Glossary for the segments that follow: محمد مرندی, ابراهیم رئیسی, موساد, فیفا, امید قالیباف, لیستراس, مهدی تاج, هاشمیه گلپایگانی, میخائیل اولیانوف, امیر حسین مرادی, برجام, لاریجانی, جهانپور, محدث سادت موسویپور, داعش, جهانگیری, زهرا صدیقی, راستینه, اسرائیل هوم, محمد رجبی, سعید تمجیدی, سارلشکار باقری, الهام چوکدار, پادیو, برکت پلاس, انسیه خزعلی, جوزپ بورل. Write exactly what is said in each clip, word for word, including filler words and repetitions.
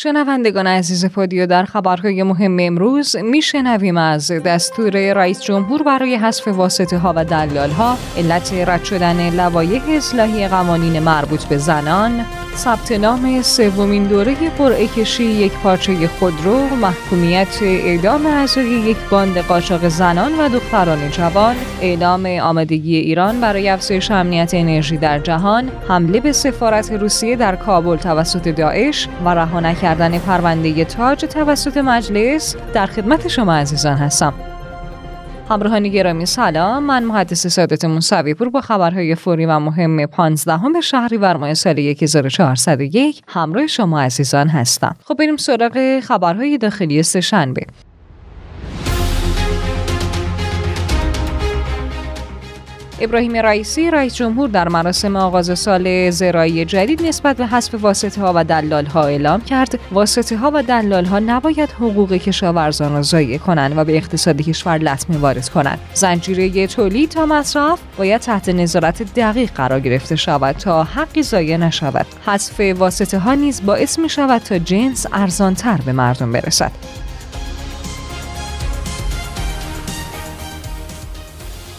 شنوندگان عزیز پادیو، در خبرهای مهم امروز میشنویم از دستور رئیس جمهور برای حذف واسطه ها و دلال ها، علت رد شدن لوایح اصلاحی قوانین مربوط به زنان، ثبت نام سومین دوره قرعه کشی یک پارچه خودرو، محکومیت اعدام اعضای یک باند قاچاق زنان و دختران جوان، اعلام آمادگی ایران برای افزایش امنیت انرژی در جهان، حمله به سفارت روسیه در کابل توسط داعش و رها کردن پرونده تاج توسط مجلس. در خدمت شما عزیزان هستم. همراهان گرامی سلام، من محدث سادت موسویپور با خبرهای فوری و مهم پانزدهم شهریور ماه سال هزار و چهارصد و یک همراه شما عزیزان هستم. خب بریم سراغ خبرهای داخلی سه‌شنبه. ابراهیم رئیسی رئیس جمهور در مراسم آغاز سال زراعی جدید نسبت به حذف واسطه ها و دلال ها اعلام کرد واسطه ها و دلال ها نباید حقوق کشاورزان را ضایع کنند و به اقتصاد کشور لطمه وارد کنند. زنجیره تولید تا مصرف باید تحت نظارت دقیق قرار گرفته شود تا حقی ضایع نشود. حذف واسطه ها نیز باعث می شود تا جنس ارزانتر به مردم برسد.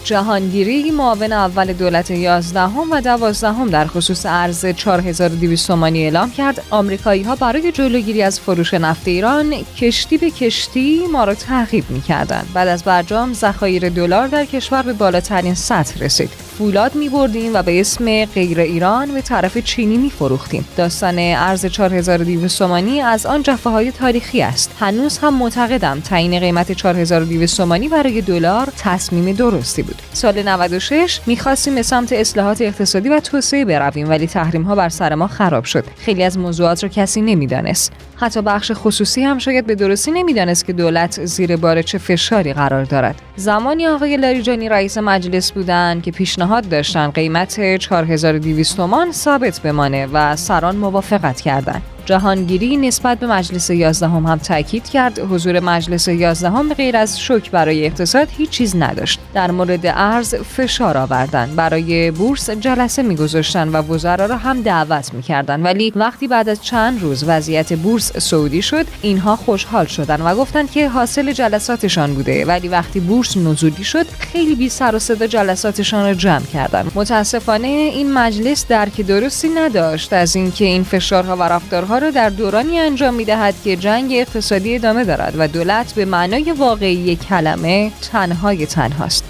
جهانگیری معاون اول دولت یازدهم و دوازدهم در خصوص ارز چهار هزار و دویست تومانی اعلام کرد آمریکایی‌ها برای جلوگیری از فروش نفت ایران کشتی به کشتی ما را تعقیب می‌کردند. بعد از برجام ذخایر دلار در کشور به بالاترین سطح رسید. فولاد می‌بردیم و به اسم غیر ایران به طرف چینی می‌فروختیم. داستان ارز چهار هزار و دویست تومانی از آن جفاهای تاریخی است. هنوز هم معتقدم تعیین قیمت چهار هزار و دویست تومانی برای دلار تصمیم درستی بود. سال نود و شش می‌خواستیم به سمت اصلاحات اقتصادی و توسعه برویم، ولی تحریم‌ها بر سر ما خراب شد. خیلی از موضوعات رو کسی نمی‌دانست. حتی بخش خصوصی هم شاید به درستی نمی‌دانست که دولت زیر بار چه فشاری قرار دارد. زمانی آقای لاریجانی رئیس مجلس بودند که پیشنهاد داشتند قیمت چهار هزار و دویست تومان ثابت بمانه و سران موافقت کردند. جهانگیری نسبت به مجلس یازدهم هم تاکید کرد حضور مجلس یازدهم غیر از شوک برای اقتصاد هیچ چیز نداشت. در مورد ارز فشار آوردن، برای بورس جلسه می‌گذاشتند و وزرا را هم دعوت می‌کردند، ولی وقتی بعد از چند روز وضعیت بورس صعودی شد اینها خوشحال شدند و گفتند که حاصل جلساتشان بوده، ولی وقتی بورس نزولی شد خیلی بی سر و صدا جلساتشان را جمع کردند. متأسفانه این مجلس درک درستی نداشت از اینکه این فشارها و رفتارها را در دورانی انجام می‌دهد که جنگ اقتصادی ادامه دارد و دولت به معنای واقعی کلمه تنهای تنهاست.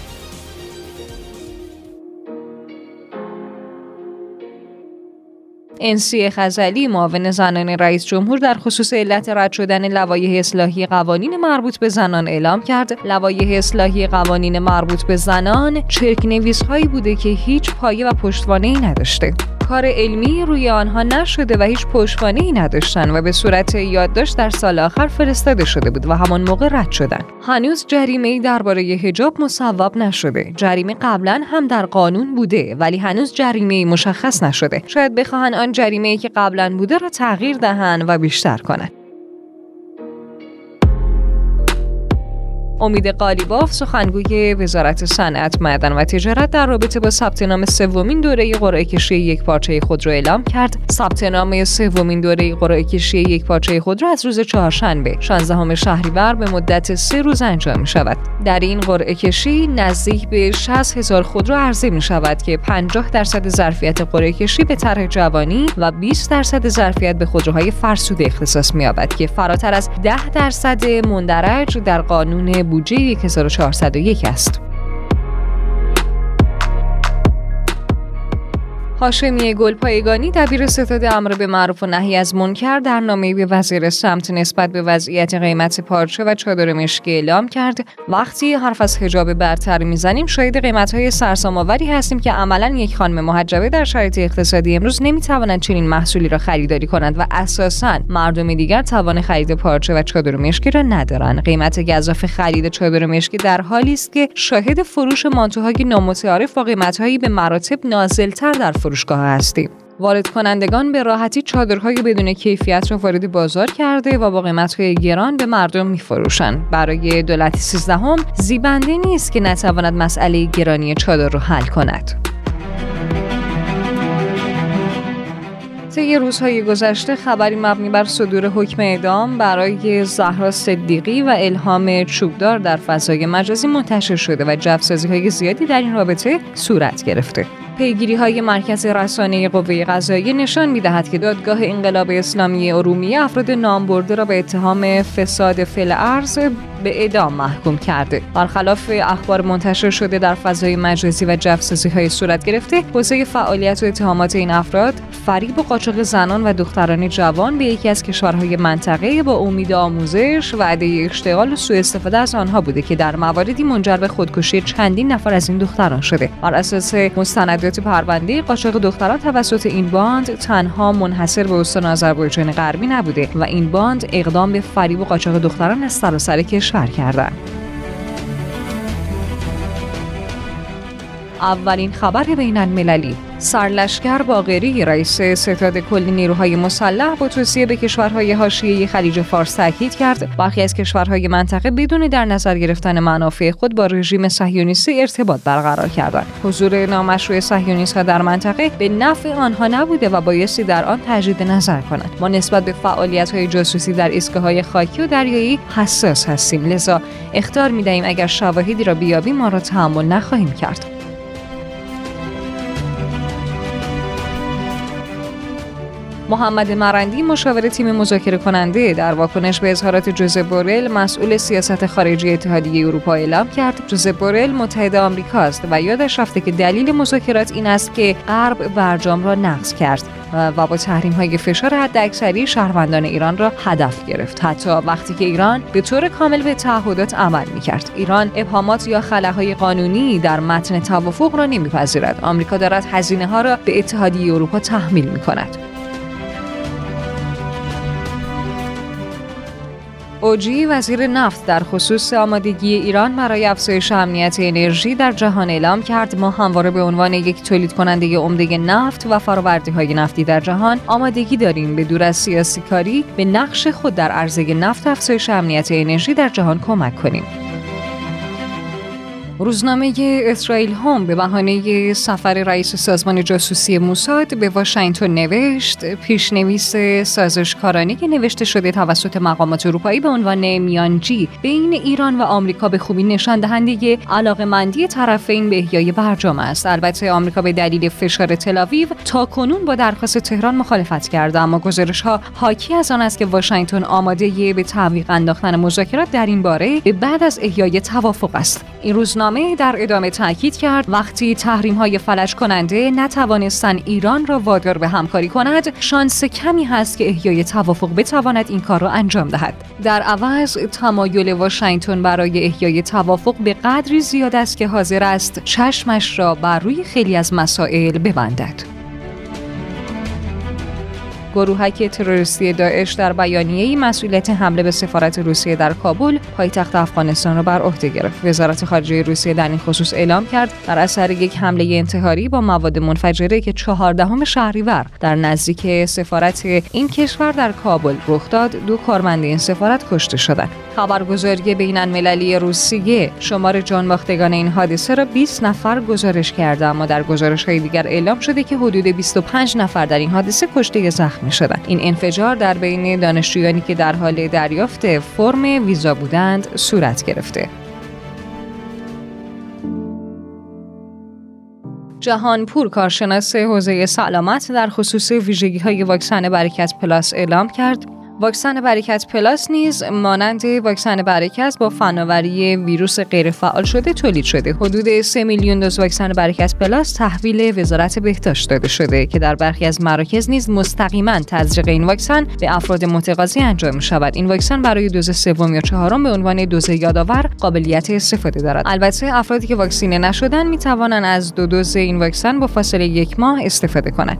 انسیه خزعلی معاون زنان رئیس جمهور در خصوص علت رد شدن لوایح اصلاحی قوانین مربوط به زنان اعلام کرد لوایح اصلاحی قوانین مربوط به زنان چرکنویس‌هایی بوده که هیچ پایه و پشتوانه‌ای نداشته. کار علمی روی آنها نشده و هیچ پشتوانه‌ای نداشتند و به صورت یادداشت در سال آخر فرستاده شده بود و همان موقع رد شدند. هنوز جریمه‌ای درباره حجاب مصوب نشده. جریمه قبلا هم در قانون بوده ولی هنوز جریمه‌ای مشخص نشده. شاید بخواهند آن جریمه‌ای که قبلا بوده را تغییر دهند و بیشتر کنند. امید قالیباف سخنگوی وزارت صنعت، معدن و تجارت در رابطه با ثبت نام سومین دوره قرعه کشی یک پارچه خودرو اعلام کرد ثبت نام سومین دوره قرعه کشی یک پارچه خودرو از روز چهارشنبه شانزدهم شهریور به مدت سه روز انجام می شود. در این قرعه کشی نزدیک به شصت هزار خودرو عرضه می شود که پنجاه درصد ظرفیت قرعه کشی به طرح جوانی و بیست درصد ظرفیت به خودروهای فرسوده اختصاص می یابد که فراتر از ده درصد مندرج در قانون بودجه هزار و چهارصد و یک است. هاشمیه گلپایگانی دبیر ستاد امر به معروف و نهی از منکر در نامه‌ای به وزیر سمت نسبت به وضعیت قیمت پارچه و چادر مشکی اعلام کرد وقتی حرف از حجاب برتر میزنیم شاید قیمت‌های سرسام‌آوری هستیم که عملاً یک خانم محجبه در شرایط اقتصادی امروز نمی‌تواند چنین محصولی را خریداری کند و اساساً مردم دیگر توان خرید پارچه و چادر مشکی را ندارند. قیمت گزاف خرید چادر مشکی در حالی است که شاهد فروش مانتوهای نامتعارف و قیمت‌هایی به مراتب نازل‌تر در فروشگاه هستیم. وارد کنندگان به راحتی چادرهای بدون کیفیت را وارد بازار کرده و با قیمت‌های گران به مردم می‌فروشند. برای دولت سیزدهم زیبنده نیست که نتواند مسئله گرانی چادر را حل کند. طی روزهای گذشته خبری مبنی بر صدور حکم اعدام برای زهرا صدیقی و الهام چوکدار در فضای مجازی منتشر شده و جعفسازی‌های زیادی در این رابطه صورت گرفته. پیگیری‌های مرکز رسانه قوه قضاییه نشان می‌دهد که دادگاه انقلاب اسلامی ارومیه افراد نامبرده را به اتهام فساد فعل ارض به اعدام محکوم کرده. برخلاف اخبار منتشر شده در فضای مجازی و جعفسازی‌های صورت گرفته، حوزه فعالیت و اتهامات این افراد فریب و قاچاق زنان و دختران جوان به یکی از کشورهای منطقه با امید آموزش، وعده اشتغال و سوءاستفاده از آنها بوده که در مواردی منجر به خودکشی چندین نفر از این دختران شده. بر اساس مستندات پرونده، قاچاق دختران توسط این باند تنها منحصر به استان آذربایجان غربی نبوده و این باند اقدام به فریب و قاچاق دختران از سراسر کشور کرده. اولین خبر بین‌المللی: سارلشکار باقری رئیس ستاد کل نیروهای مسلح با توصیه به کشورهای حاشیه خلیج فارس تاکید کرد برخی از کشورهای منطقه بدون در نظر گرفتن منافع خود با رژیم صهیونیستی ارتباط برقرار کردند. حضور نامشروع صهیونیست‌ها در منطقه به نفع آنها نبوده و بایستی در آن تجدید نظر کنند. ما نسبت به فعالیت‌های جاسوسی در ایستگاه‌های خاکی و دریایی حساس هستیم، لذا اخطار می‌دهیم اگر شواهدی را بیابیم ما را تحمل نخواهیم کرد. محمد مرندی مشاور تیم مذاکره کننده در واکنش به اظهارات جوزپ بورل مسئول سیاست خارجی اتحادیه اروپا اعلام کرد جوزپ بورل متحد آمریکاست و یادش رفته که دلیل مذاکرات این است که غرب برجام را نقض کرد و با تحریم‌های فشار حداکثری شهروندان ایران را هدف گرفت، حتی وقتی که ایران به طور کامل به تعهدات عمل می‌کرد. ایران ابهامات یا خلاهای قانونی در متن توافق را نمی‌پذیرد. آمریکا دارد هزینه‌ها را به اتحادیه اروپا تحمیل می‌کند. اوجی وزیر نفت در خصوص آمادگی ایران برای افزایش امنیت انرژی در جهان اعلام کرد ما همواره به عنوان یک تولید کننده عمده نفت و فرآوردی‌های نفتی در جهان آمادگی داریم به دور از سیاسی کاری به نقش خود در عرصه نفت افزایش امنیت انرژی در جهان کمک کنیم. روزنامه اسرائیل هوم به بهانه سفر رئیس سازمان جاسوسی موساد به واشنگتن نوشت پیشنویس سازشکارانه که نوشته شده توسط مقامات اروپایی به عنوان میانجی بین ایران و آمریکا به خوبی نشان دهنده علاقه‌مندی طرفین به احیای برجام است. البته آمریکا به دلیل فشار تل‌آویو تاکنون با درخواست تهران مخالفت کرده، اما گزارش‌ها حاکی از آن است که واشنگتن آماده به تعویق انداختن مذاکرات در این باره به بعد از احیای توافق است. این روزنامه در ادامه تاکید کرد وقتی تحریم‌های فلج کننده نتوانستن ایران را وادار به همکاری کند، شانس کمی هست که احیای توافق بتواند این کار را انجام دهد. در عوض تمایل واشنگتن برای احیای توافق به قدری زیاد است که حاضر است چشمش را بر روی خیلی از مسائل ببندد. گروهک تروریستی داعش در بیانیه‌ای مسئولیت حمله به سفارت روسیه در کابل، پایتخت افغانستان را بر عهده گرفت. وزارت خارجه روسیه در این خصوص اعلام کرد در اثر یک حمله انتحاری با مواد منفجره که چهاردهم شهریور در نزدیک سفارت این کشور در کابل رخ داد، دو کارمند این سفارت کشته شدند. خبرگزاری بین‌المللی روسیه شمار جان باختگان این حادثه را بیست نفر گزارش کرده، اما در گزارش‌های دیگر اعلام شده که حدود بیست و پنج نفر در این حادثه کشته زخمی می‌شدند. این انفجار در بین دانشجویانی که در حال دریافت فرم ویزا بودند صورت گرفته. جهانپور کارشناس حوزه سلامت در خصوص ویژگی‌های واکسن برکت پلاس اعلام کرد واکسن برکت پلاس نیز مانند واکسن برکت با فناوری ویروس غیرفعال شده تولید شده. حدود سه میلیون دوز واکسن برکت پلاس تحویل وزارت بهداشت داده شده که در برخی از مراکز نیز مستقیما تزریق این واکسن به افراد متقاضی انجام می شود. این واکسن برای دوز سوم یا چهارم به عنوان دوز یادآور قابلیت استفاده دارد. البته افرادی که واکسینه نشدند می توانند از دو دوز این واکسن با فاصله یک ماه استفاده کنند.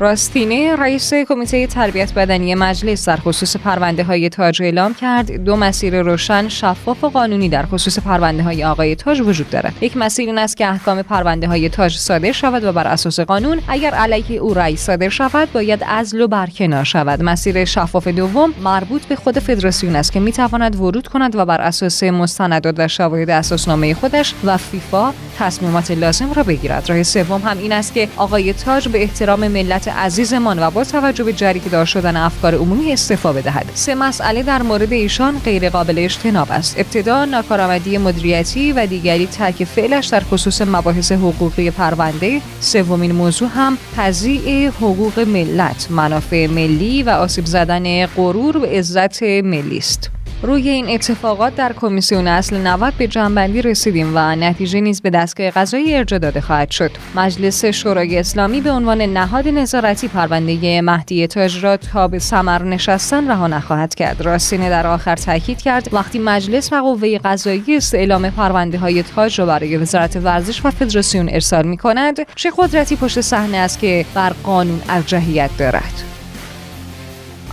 راستینه رئیس کمیته تربیت بدنی مجلس در خصوص پرونده های تاج اعلام کرد دو مسیر روشن، شفاف و قانونی در خصوص پرونده های آقای تاج وجود دارد. یک مسیر این است که احکام پرونده های تاج صادر شود و بر اساس قانون اگر علیه او رأی صادر شود باید عزل و برکنار شود. مسیر شفاف دوم مربوط به خود فدراسیون است که می تواند ورود کند و بر اساس مستندات و شواهد اساسنامه خودش و فیفا تصمیمات لازم را بگیرد. راه سوم هم این است که آقای تاج به احترام ملت عزیزمان و با توجه به جری دار شدن افکار عمومی استعفا بدهد. سه مسئله در مورد ایشان غیر قابل اجتناب است. ابتدا ناکارآمدی مدیریتی و دیگری ترک فعلش در خصوص مباحث حقوقی پرونده. سومین موضوع هم تضییع حقوق ملت، منافع ملی و آسیب زدن غرور به عزت ملی است. روی این اتفاقات در کمیسیون اصل نود به جنبندی رسیدیم و نتیجه نیز به دستگاه قضایی ارجاع داده خواهد شد. مجلس شورای اسلامی به عنوان نهاد نظارتی پرونده مهدی تاج را تا به ثمر نشستن رها نخواهد کرد. راستینه در آخر تاکید کرد وقتی مجلس و قوه قضاییه استعلام پرونده های تاج را برای وزارت ورزش و فدراسیون ارسال می کند، چه قدرتی پشت صحنه است که بر قانون ارجحیت دارد.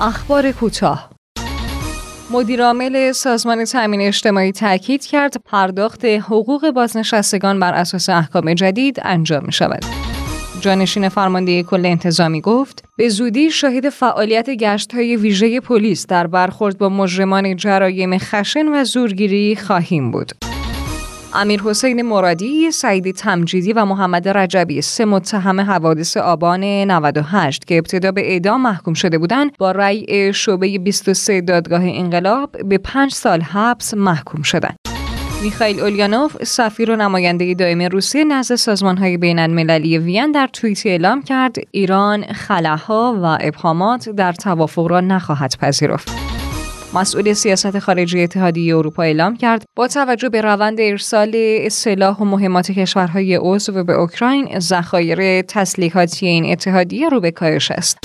اخبار کوتاه. مدیرعامل سازمان تامین اجتماعی تاکید کرد پرداخت حقوق بازنشستگان بر اساس احکام جدید انجام می شود. جانشین فرمانده کل انتظامی گفت به زودی شاهد فعالیت گشت‌های ویژه پلیس در برخورد با مجرمان جرایم خشن و زورگیری خواهیم بود. امیر حسین مرادی، سعید تمجیدی و محمد رجبی سه متهم حوادث آبان نود و هشت که ابتدا به اعدام محکوم شده بودند، با رأی شعبه بیست و سه دادگاه انقلاب به پنج سال حبس محکوم شدند. میخائیل اولیانوف، سفیر و نماینده دائم روسیه نزد سازمان‌های بین‌المللی وین، در توییت اعلام کرد ایران خلاها و ابهامات در توافق را نخواهد پذیرفت. مسئول سیاست خارجی اتحادیه اروپا اعلام کرد با توجه به روند ارسال سلاح و مهمات کشورهای عضو به اوکراین، ذخایر تسلیحاتی این اتحادیه رو به کاهش است.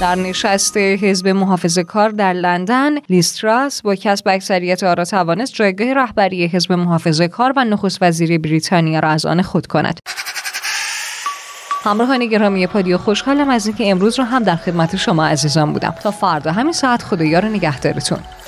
در نشست حزب محافظه‌کار در لندن، لیستراس با کسب اکثریت آرا توانست جایگاه رهبری حزب محافظه‌کار و نخست وزیر بریتانیا را از آن خود کند. همراهان گرامی پادیو، خوشحالم از اینکه امروز رو هم در خدمت شما عزیزان بودم. تا فردا همین ساعت، خدایا رو نگهدارتون.